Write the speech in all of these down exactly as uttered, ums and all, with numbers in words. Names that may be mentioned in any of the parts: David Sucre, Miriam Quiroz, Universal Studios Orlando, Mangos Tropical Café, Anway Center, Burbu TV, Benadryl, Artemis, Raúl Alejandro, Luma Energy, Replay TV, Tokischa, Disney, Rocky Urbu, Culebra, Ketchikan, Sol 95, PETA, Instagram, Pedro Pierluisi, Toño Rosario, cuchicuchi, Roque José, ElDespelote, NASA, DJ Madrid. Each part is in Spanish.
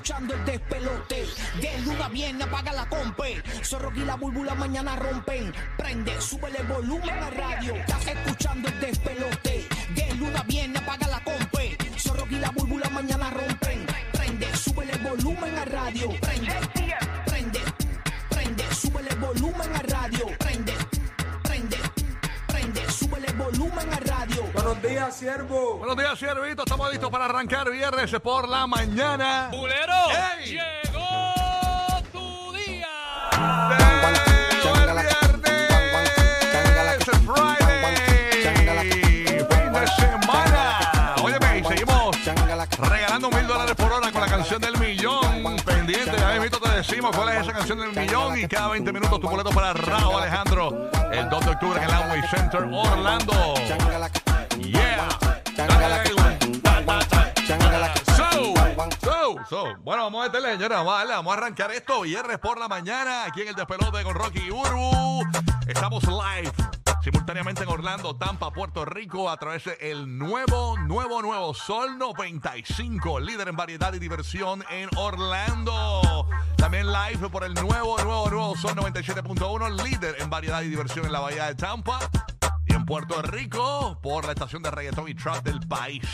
escuchando el despelote. De luna viene, apaga la compe. Zorro y la búlbula mañana rompen. Prende, súbele el volumen a radio. Estás escuchando el despelote. De luna viene, apaga la compe. Zorro y la búlbula mañana rompen. Prende, súbele el volumen a radio. Prende, prende, prende, súbele el volumen a radio. Prende, prende, prende, súbele el volumen a radio. Buenos días, siervo. Buenos días, siervito. Estamos listos para arrancar viernes por la mañana. ¡Bulero! ¡Ey! ¡Llegó tu día! ¡Llegó el viernes! ¡Es Friday! ¡Fin de semana! Óyeme, y seguimos regalando mil dólares por hora con la canción del millón. Pendiente, ya mismito te decimos cuál es esa canción del millón. Y cada veinte minutos tu boleto para Raúl Alejandro. El dos de octubre en el Anway Center, Orlando. Yeah. So, so, so. Bueno, vamos a meterle, señora. Vamos a darle, vamos a arrancar esto. Viernes por la mañana, aquí en el Despelote con Rocky Urbu. Estamos live simultáneamente en Orlando, Tampa, Puerto Rico, a través del el nuevo, nuevo, nuevo Sol noventa y cinco, líder en variedad y diversión en Orlando. También live por el nuevo, nuevo, nuevo Sol noventa y siete punto uno, líder en variedad y diversión en la Bahía de Tampa. Y en Puerto Rico, por la estación de reggaetón y trap del país,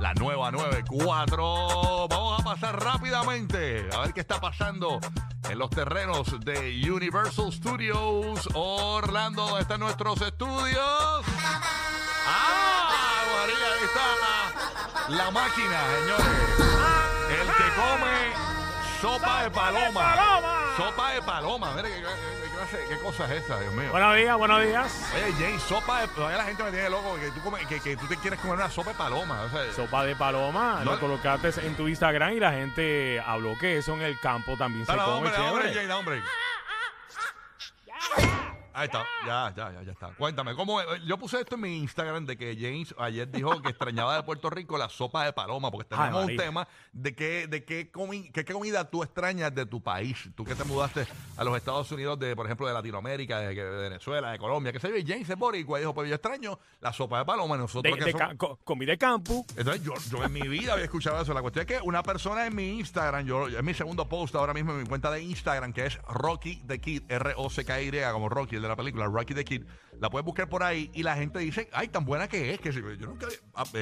la nueva noventa y cuatro. Vamos a pasar rápidamente a ver qué está pasando en los terrenos de Universal Studios Orlando, donde están nuestros estudios. ¡Ah, María! Ahí está la, la máquina, señores. El que come sopa de paloma. Sopa de paloma, mire qué, qué, qué, qué cosa es esa, Dios mío. Buenos días, buenos días. Oye, Jay, sopa de paloma. La gente me tiene loco que tú, come, que, que tú te quieres comer una sopa de paloma. O sea, sopa de paloma, no, lo colocaste en tu Instagram y la gente habló que eso en el campo también se come. Hombre, hombre, Jay, hombre. Ahí está, ya, ya, ya, ya está. Cuéntame, ¿cómo es? Yo puse esto en mi Instagram de que James ayer dijo que extrañaba de Puerto Rico la sopa de paloma, porque tenemos Ay, un tema de qué de qué, comi que, qué comida tú extrañas de tu país. Tú que te mudaste a los Estados Unidos, de por ejemplo, de Latinoamérica, de, de Venezuela, de Colombia, qué sé yo, y James es boricua, dijo, pues yo extraño la sopa de paloma. Nosotros de, que de somos... co comida de campo. Entonces yo, yo en mi vida había escuchado eso. La cuestión es que una persona en mi Instagram, yo en mi segundo post ahora mismo en mi cuenta de Instagram, que es Rocky the Kid, R O C K Y, como Rocky de la película Rocky the Kid, la puedes buscar por ahí y la gente dice, ay, tan buena que es, que si, yo nunca,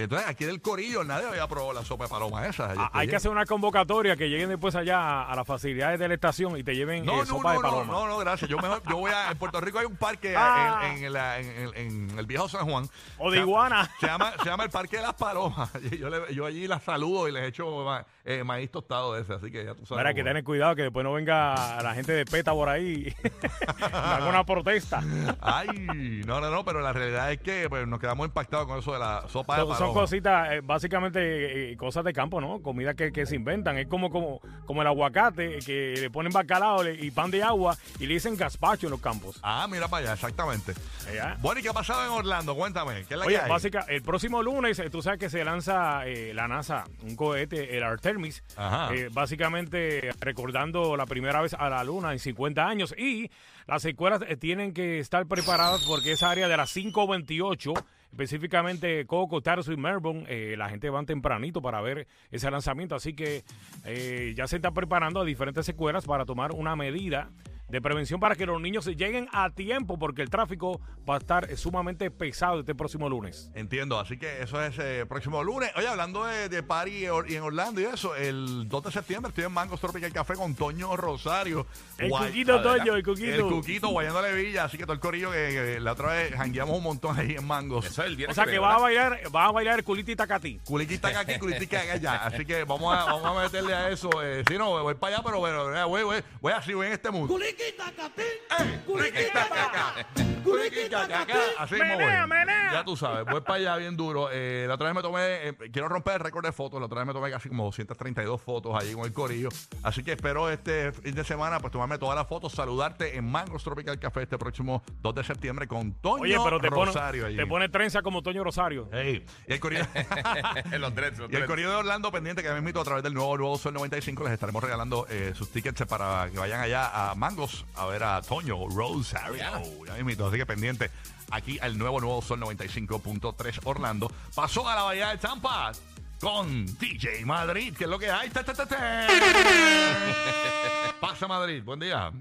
entonces aquí del corillo nadie había probado la sopa de paloma esa. Ah, hay que hacer una convocatoria que lleguen después allá a, a las facilidades de la estación y te lleven no, eh, no, sopa no, de paloma. No, no, no, gracias. Yo, mejor, yo voy a, en Puerto Rico hay un parque ah. en, en, la, en, en el viejo San Juan. O de se iguana. Se llama, se llama el Parque de las Palomas. Yo, le, yo allí las saludo y les echo ma, eh, maíz tostado de ese, así que ya tú sabes. Para que tener cuidado que después no venga la gente de PETA por ahí. Alguna protesta. Ay, no, no, no, pero la realidad es que pues, nos quedamos impactados con eso de la sopa de paloma. Son cositas, eh, básicamente eh, cosas de campo, ¿no? Comida que, que se inventan. Es como, como, como el aguacate, que le ponen bacalao le, y pan de agua y le dicen gazpacho en los campos. Ah, mira para allá, exactamente. ¿Ya? Bueno, ¿y qué ha pasado en Orlando? Cuéntame, ¿qué es la Oye, que hay? Básica, el próximo lunes, tú sabes que se lanza eh, la NASA, un cohete, el Artemis, eh, básicamente recordando la primera vez a la luna en cincuenta años, y las secuelas tienen que estar preparadas porque esa área de las cinco veintiocho, específicamente Coco, Tarso y Melbourne, eh, la gente van tempranito para ver ese lanzamiento, así que eh, ya se están preparando a diferentes escuelas para tomar una medida de prevención para que los niños lleguen a tiempo, porque el tráfico va a estar sumamente pesado este próximo lunes. Entiendo, así que eso es el eh, próximo lunes. Oye, hablando de, de party y en Orlando y eso, el dos de septiembre estoy en Mangos Tropical Café con Toño Rosario. El Guay, cuquito, Toño, el cuquito. El cuquito, guayándole villa, así que todo el corillo que, que la otra vez jangueamos un montón ahí en Mangos. Eso es el viernes. O sea que, que vas a bailar, vas a bailar culiti tacati. Culiti tacati, culiti allá. Así que vamos a, vamos a meterle a eso. Eh, si sí, no, voy para allá, pero bueno, voy, voy, voy así, voy en este mundo. Culiqui. Así menea, menea. Ya tú sabes, voy para allá bien duro. Eh, la otra vez me tomé, eh, quiero romper el récord de fotos. La otra vez me tomé casi como doscientas treinta y dos fotos allí con el corillo. Así que espero este fin de semana pues tomarme todas las fotos, saludarte en Mangos Tropical Café este próximo dos de septiembre con Toño Rosario. Oye, pero te Rosario pone, allí. Te pone trenza como Toño Rosario. Hey. Y el corillo de Orlando pendiente que me invito a través del nuevo, nuevo Sol noventa y cinco. Les estaremos regalando eh, sus tickets para que vayan allá a Mangos a ver a Toño Rosario. Yeah. Ya mismito, así que pendiente. Aquí al nuevo, nuevo Sol noventa y cinco punto tres Orlando. Pasó a la Bahía de Tampa. con D J Madrid, que es lo que hay. Ta, ta, ta, ta. Pasa, Madrid, buen día.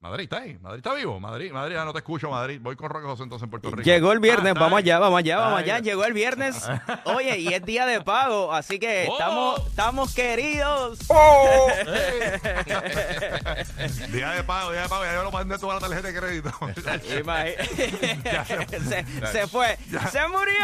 Madrid está ahí, Madrid está vivo, Madrid, Madrid, ah, no te escucho, Madrid, voy con Roque José entonces en Puerto Rico. Llegó el viernes, ah, vamos allá, vamos allá, vamos allá, ay, llegó el viernes, oye, y es día de pago, así que oh. estamos, estamos queridos. Oh. Hey. Día de pago, día de pago, ya yo lo mandé toda la tarjeta de crédito. se, se fue, ya. Se murió.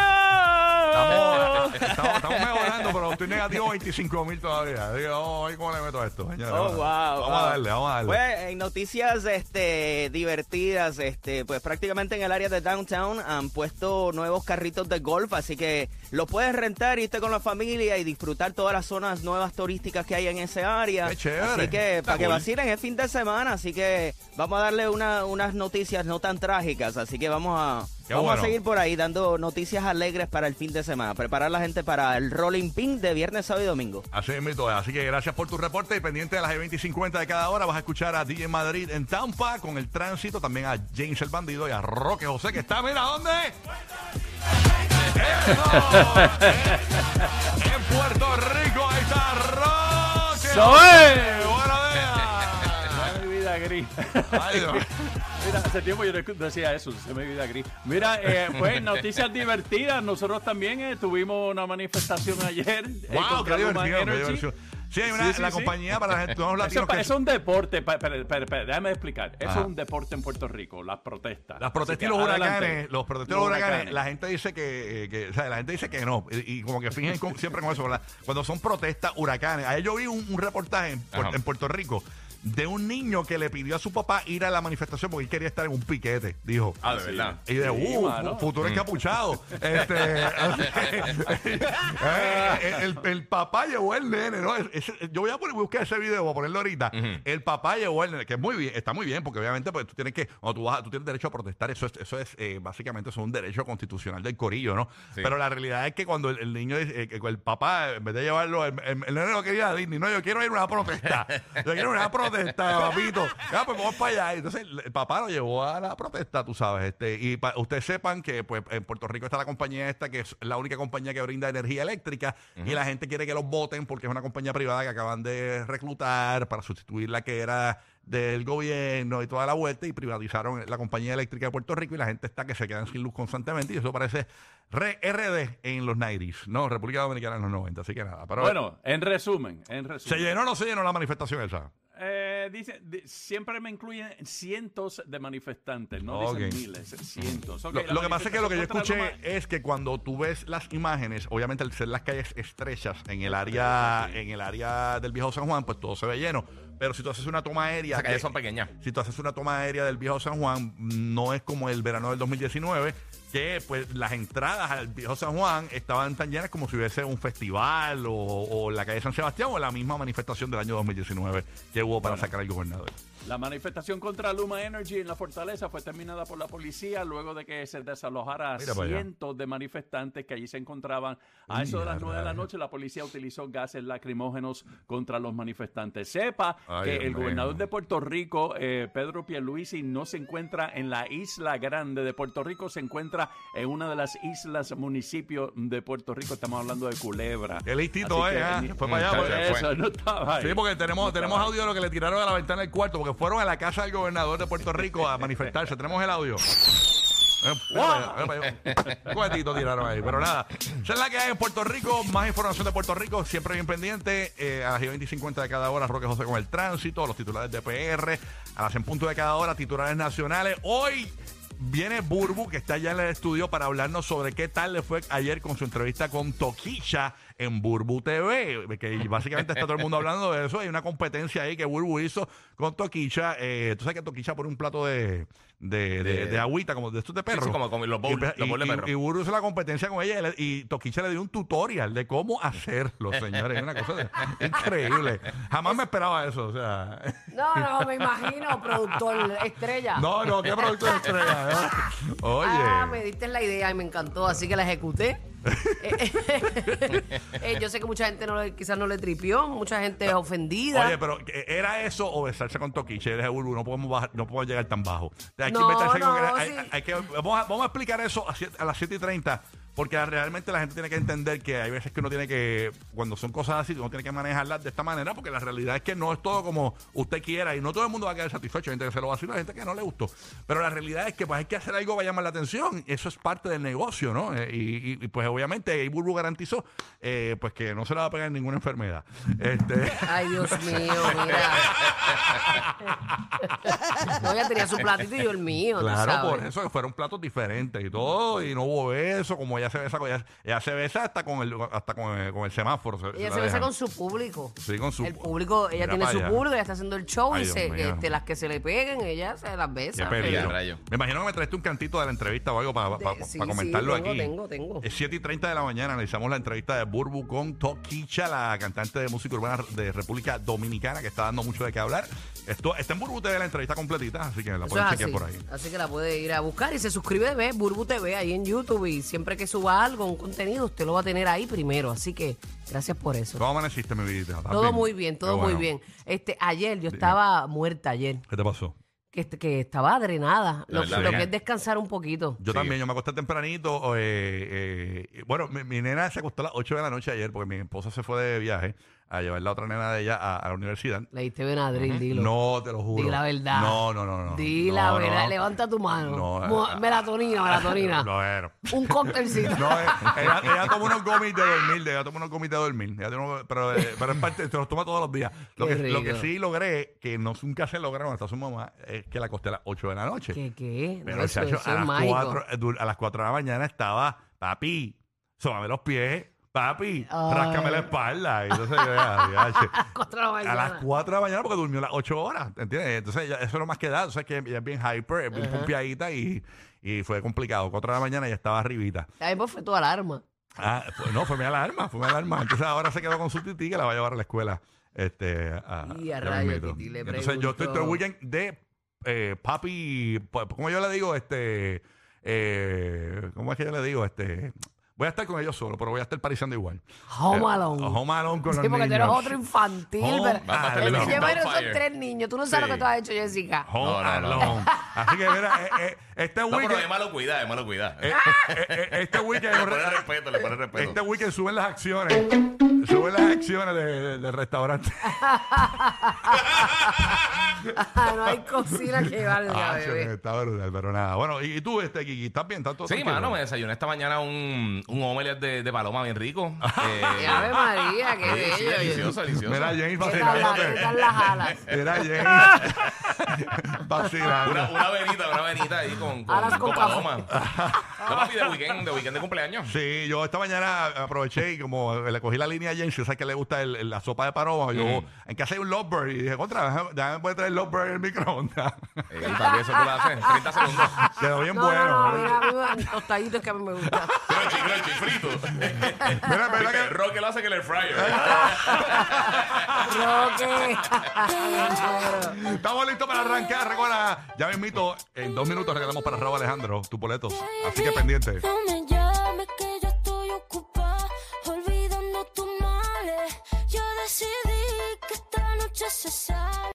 Estamos, estamos, estamos mejorando, pero estoy negativo veinticinco mil todavía. Digo, oh, ¿cómo le meto esto? Señora, oh, wow, vamos wow. a darle, vamos a darle. Pues, en noticias este divertidas, este pues prácticamente en el área de downtown han puesto nuevos carritos de golf, así que lo puedes rentar, irte con la familia y disfrutar todas las zonas nuevas turísticas que hay en ese área. Qué chévere. Así que para que vacilen, es fin de semana, así que vamos a darle una, unas noticias no tan trágicas, así que vamos a Qué vamos bueno. a seguir por ahí dando noticias alegres para el fin de semana, preparar a la gente para el rolling pin de viernes, sábado y domingo. Así es, mito. Así que gracias por tu reporte y pendiente a las veinte y cincuenta de cada hora vas a escuchar a D J Madrid en Tampa con el tránsito, también a James el Bandido y a Roque José, que está, mira, ¿dónde? En Puerto Rico, ahí está Roque José. ¡Buenos días! Mi vida gris. Ay, Dios. Mira, hace tiempo yo decía eso, se me vida gris. Mira, eh, pues noticias divertidas. Nosotros también eh, tuvimos una manifestación ayer. ¡Wow! Eh, ¡Qué divertido! Sí, hay una, sí, sí, la sí. compañía para la gente, todos los latinos. Eso, que... Es un deporte, pa, pa, pa, pa, déjame explicar. Eso es un deporte en Puerto Rico, las protestas. Las protestas y los huracanes, los protestas y los huracanes, la gente dice que, que o sea, la gente dice que no. Y, y como que fingen con, siempre con eso, ¿verdad? Cuando son protestas, huracanes. Ahí yo vi un, un reportaje en, por, en Puerto Rico de un niño que le pidió a su papá ir a la manifestación porque él quería estar en un piquete, dijo. Ah, de verdad. Y de, sí, uh, mano. futuro encapuchado. este, el, el, el papá llevó el nene, ¿no? Ese, yo voy a poner, buscar ese video, voy a ponerlo ahorita. Uh -huh. El papá llevó el nene, que es muy bien, está muy bien, porque obviamente pues, tú tienes que, cuando tú vas, tú tienes derecho a protestar, eso es, eso es eh, básicamente eso es un derecho constitucional del corillo, ¿no? Sí. Pero la realidad es que cuando el, el niño, eh, el papá, en vez de llevarlo, el, el, el nene lo quería a Disney, no, yo quiero ir a una protesta, yo quiero ir a una protesta. Protesta, papito. Ya, pues vamos para allá. Entonces, el papá lo llevó a la protesta, tú sabes. Este, y para ustedes sepan que pues en Puerto Rico está la compañía esta, que es la única compañía que brinda energía eléctrica, uh-huh. y la gente quiere que los voten porque es una compañía privada que acaban de reclutar para sustituir la que era del gobierno y toda la vuelta, y privatizaron la compañía eléctrica de Puerto Rico y la gente está que se quedan sin luz constantemente, y eso parece re R D en los nineties, ¿no? República Dominicana en los noventa, así que nada. Pero bueno, en resumen, en resumen. ¿Se llenó o no se llenó la manifestación esa? Eh, dice, de, siempre me incluyen cientos de manifestantes, no okay. dicen miles, cientos. Okay, lo, lo que pasa es que lo que yo escuché más... es que cuando tú ves las imágenes, obviamente al ser las calles estrechas en el área, sí. en el área del viejo San Juan, pues todo se ve lleno. Pero si tú haces una toma aérea... Esas calles son pequeñas. Si tú haces una toma aérea del viejo San Juan, no es como el verano del dos mil diecinueve, que pues las entradas al viejo San Juan estaban tan llenas como si hubiese un festival o, o la calle San Sebastián o la misma manifestación del año dos mil diecinueve que hubo para bueno. sacar al gobernador. La manifestación contra Luma Energy en la fortaleza fue terminada por la policía luego de que se desalojara cientos de manifestantes que allí se encontraban. A eso de las nueve de la noche la policía utilizó gases lacrimógenos contra los manifestantes. Sepa Ay, que el mío. gobernador de Puerto Rico, eh, Pedro Pierluisi, no se encuentra en la isla grande de Puerto Rico, se encuentra en una de las islas municipios de Puerto Rico. Estamos hablando de Culebra. El listito es, eh, eh. fue para allá. Por eso, fue. No estaba ahí. Sí, porque tenemos, no tenemos audio de lo que le tiraron a la ventana del cuarto, porque fueron a la casa del gobernador de Puerto Rico a manifestarse. Tenemos el audio. Un cuartito tiraron ahí, pero nada. Esa es la que hay en Puerto Rico. Más información de Puerto Rico, siempre bien pendiente. Eh, a las veinte y cincuenta de cada hora, Roque José con el tránsito, los titulares de P R. A las en punto de cada hora, titulares nacionales. Hoy viene Burbu, que está allá en el estudio, para hablarnos sobre qué tal le fue ayer con su entrevista con Tokischa en Burbu T V, que básicamente está todo el mundo hablando de eso. Hay una competencia ahí que Burbu hizo con Tokischa. Eh, tú sabes que Tokischa pone un plato de, de, de, de, de agüita, como de estos de perro. Sí, sí, como con los bowls de perro. Y Burbu hizo la competencia con ella y Tokischa le dio un tutorial de cómo hacerlo, señores. Es una cosa de, increíble. Jamás me esperaba eso. O sea. No, no, me imagino, productor estrella. No, no, qué productor estrella. ¿No? Oye. Ah, me diste la idea y me encantó, así que la ejecuté. eh, eh, eh, yo sé que mucha gente no le, quizás no le tripió, mucha gente es ofendida. Oye, pero ¿era eso o besarse con Tokischa? No podemos bajar, no podemos llegar tan bajo. O sea, hay no, que no, que era, hay, sí. hay que, vamos, a, vamos a explicar eso a, siete, a las siete y treinta. Porque realmente la gente tiene que entender que hay veces que uno tiene que, cuando son cosas así, uno tiene que manejarlas de esta manera, porque la realidad es que no es todo como usted quiera y no todo el mundo va a quedar satisfecho. Hay gente que se lo va a decir, hay gente que no le gustó. Pero la realidad es que pues hay que hacer algo para llamar la atención. Eso es parte del negocio, ¿no? Eh, y, y pues obviamente Burbu garantizó eh, pues que no se le va a pegar ninguna enfermedad. Este... Ay, Dios mío, mira. No, ya tenía su platito y yo el mío. Claro, por eso que fueron platos diferentes y todo, y no hubo eso, como ya Ella se besa, ella, ella se besa hasta con el, hasta con el, con el semáforo. Se, ella se, se besa con su público. Sí, con su el público. Ella tiene su allá. público, ella está haciendo el show. Ay, y se, este, las que se le peguen, ella se las besa. Rayo. Me imagino que me traiste un cantito de la entrevista o algo para pa, pa, sí, pa comentarlo sí, tengo, aquí. Tengo, tengo. Es siete y treinta de la mañana, analizamos la entrevista de Burbu con Tokischa, la cantante de música urbana de República Dominicana, que está dando mucho de qué hablar. Esto, está en Burbu T V la entrevista completita, así que la pueden chequear por ahí. Así que la puede ir a buscar y se suscribe de Burbu T V ahí en YouTube, y siempre que suba algo, un contenido, usted lo va a tener ahí primero, así que gracias por eso. ¿Cómo amaneciste, mi vidita? Todo bien? muy bien, todo bueno. muy bien. Este, ayer, yo estaba muerta ayer. ¿Qué te pasó? Que, que estaba drenada, lo, lo que es descansar un poquito. Yo sí. también, yo me acosté tempranito. Eh, eh, bueno, mi, mi nena se acostó a las ocho de la noche ayer porque mi esposa se fue de viaje a llevar la otra nena de ella a, a la universidad. Le diste Benadryl, uh-huh. dilo. No, te lo juro. Di la verdad. No, no, no. no. Di no, la verdad. No. Levanta tu mano. No, Mo- eh, melatonina, melatonina. No, no, no. Un cóctelcito. No, eh, ella, ella toma unos gomis de dormir. Ella toma unos gomis de dormir. Ella toma, pero, eh, pero en parte se los toma todos los días. Lo que, lo que sí logré, que no, nunca se lograron hasta su mamá, es que la acosté a las ocho de la noche. ¿Qué, qué? Pero no, eso, chacho, eso a, las cuatro, a las cuatro de la mañana estaba, papi, sóbame los pies. Papi, uh, ráscame la espalda. Entonces, yo, ya, ya, a las cuatro de la mañana, porque durmió las ocho horas, ¿entiendes? Entonces, ya, eso no más que da. O sea, que ella es bien hyper, es bien uh-huh. pumpiadita y, y fue complicado. cuatro de la mañana ya estaba arribita. Ahí fue tu alarma. Ah, pues, no, fue mi alarma, fue mi alarma. Entonces, ahora se quedó con su tití que la va a llevar a la escuela. Este, a, y a rayo, tití le preguntó. Entonces, yo estoy todo el weekend de eh, papi, ¿cómo yo le digo? Este, eh, ¿cómo es que yo le digo? Este... Voy a estar con ellos solo, pero voy a estar parizando igual. Home Alone. Eh, home Alone con sí, los niños. Sí, porque tú eres otro infantil. Home pero el llevero son tres niños. Tú no sabes sí. lo que tú has hecho, Jessica. Home no, Alone. No, no. Así que, mira, eh, eh, este no, weekend... No, pero es malo cuidado, es malo cuidado. Eh, eh, eh, este weekend... le pone respeto, le pone respeto. Este weekend suben las acciones. Suben las acciones de, de, del restaurante. No hay cocina que valga, ah, bebé. Está brutal, pero nada. Bueno, ¿y, y tú, este, Kiki? ¿Estás bien? ¿Estás todo sí, tranquilo? Mano, me desayuné esta mañana un... un omelette de, de paloma bien rico. eh, Ave María, qué bello. Sí, delicioso, delicioso. Mira, James vacilándote. ¿Qué tal las alas? Mira, James vacilando. Una, una venita, una venita ahí con, con, con, con paloma. No, papi, de weekend, de weekend de cumpleaños. Sí, yo esta mañana aproveché y como le cogí la línea a James, yo sé que le gusta el, el, la sopa de paloma. Yo, mm. en casa hay un Lovebird y dije, contra, déjame poder traer Lovebird en el microondas. Eh, y para eso tú la haces, treinta segundos. Quedó bien no, bueno. No, no, mira, mira, mira, tostaditos que a mí me gustan. El chifrito. Mira, mira que... Roque lo hace que el fryer. Roque. Estamos listos para arrancar. Recuerda, ya me invito. En dos minutos regalamos para Raúl Alejandro tus boletos. Así que pendiente.